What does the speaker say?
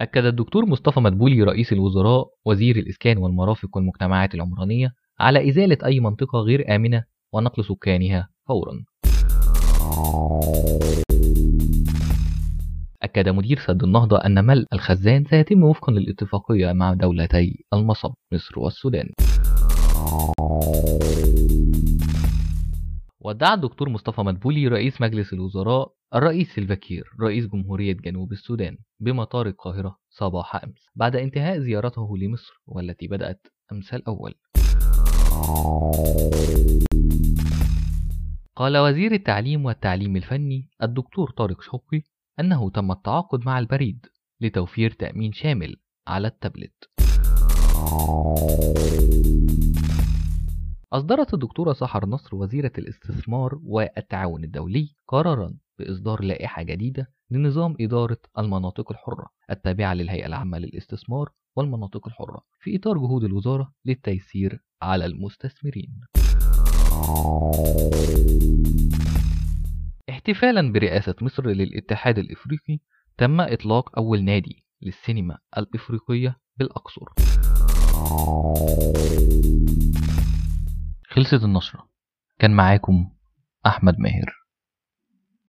أكد الدكتور مصطفى مدبولي رئيس الوزراء وزير الإسكان والمرافق والمجتمعات العمرانية على إزالة أي منطقة غير آمنة ونقل سكانها فورا. أكد مدير سد النهضة أن ملء الخزان سيتم وفقا للاتفاقية مع دولتي المصب مصر والسودان. ودعا الدكتور مصطفى مدبولي رئيس مجلس الوزراء الرئيس سيلفا كير رئيس جمهورية جنوب السودان بمطار القاهرة صباح أمس بعد انتهاء زيارته لمصر والتي بدأت أمس الأول. قال وزير التعليم والتعليم الفني الدكتور طارق شوقي أنه تم التعاقد مع البريد لتوفير تأمين شامل على التابلت. أصدرت الدكتورة صحر نصر وزيرة الاستثمار والتعاون الدولي قراراً بإصدار لائحة جديدة لنظام إدارة المناطق الحرة التابعة للهيئة العامة للاستثمار والمناطق الحرة في إطار جهود الوزارة للتيسير على المستثمرين. احتفالاً برئاسة مصر للاتحاد الإفريقي تم إطلاق أول نادي للسينما الإفريقية بالأقصر. خلصت النشرة، كان معاكم أحمد ماهر.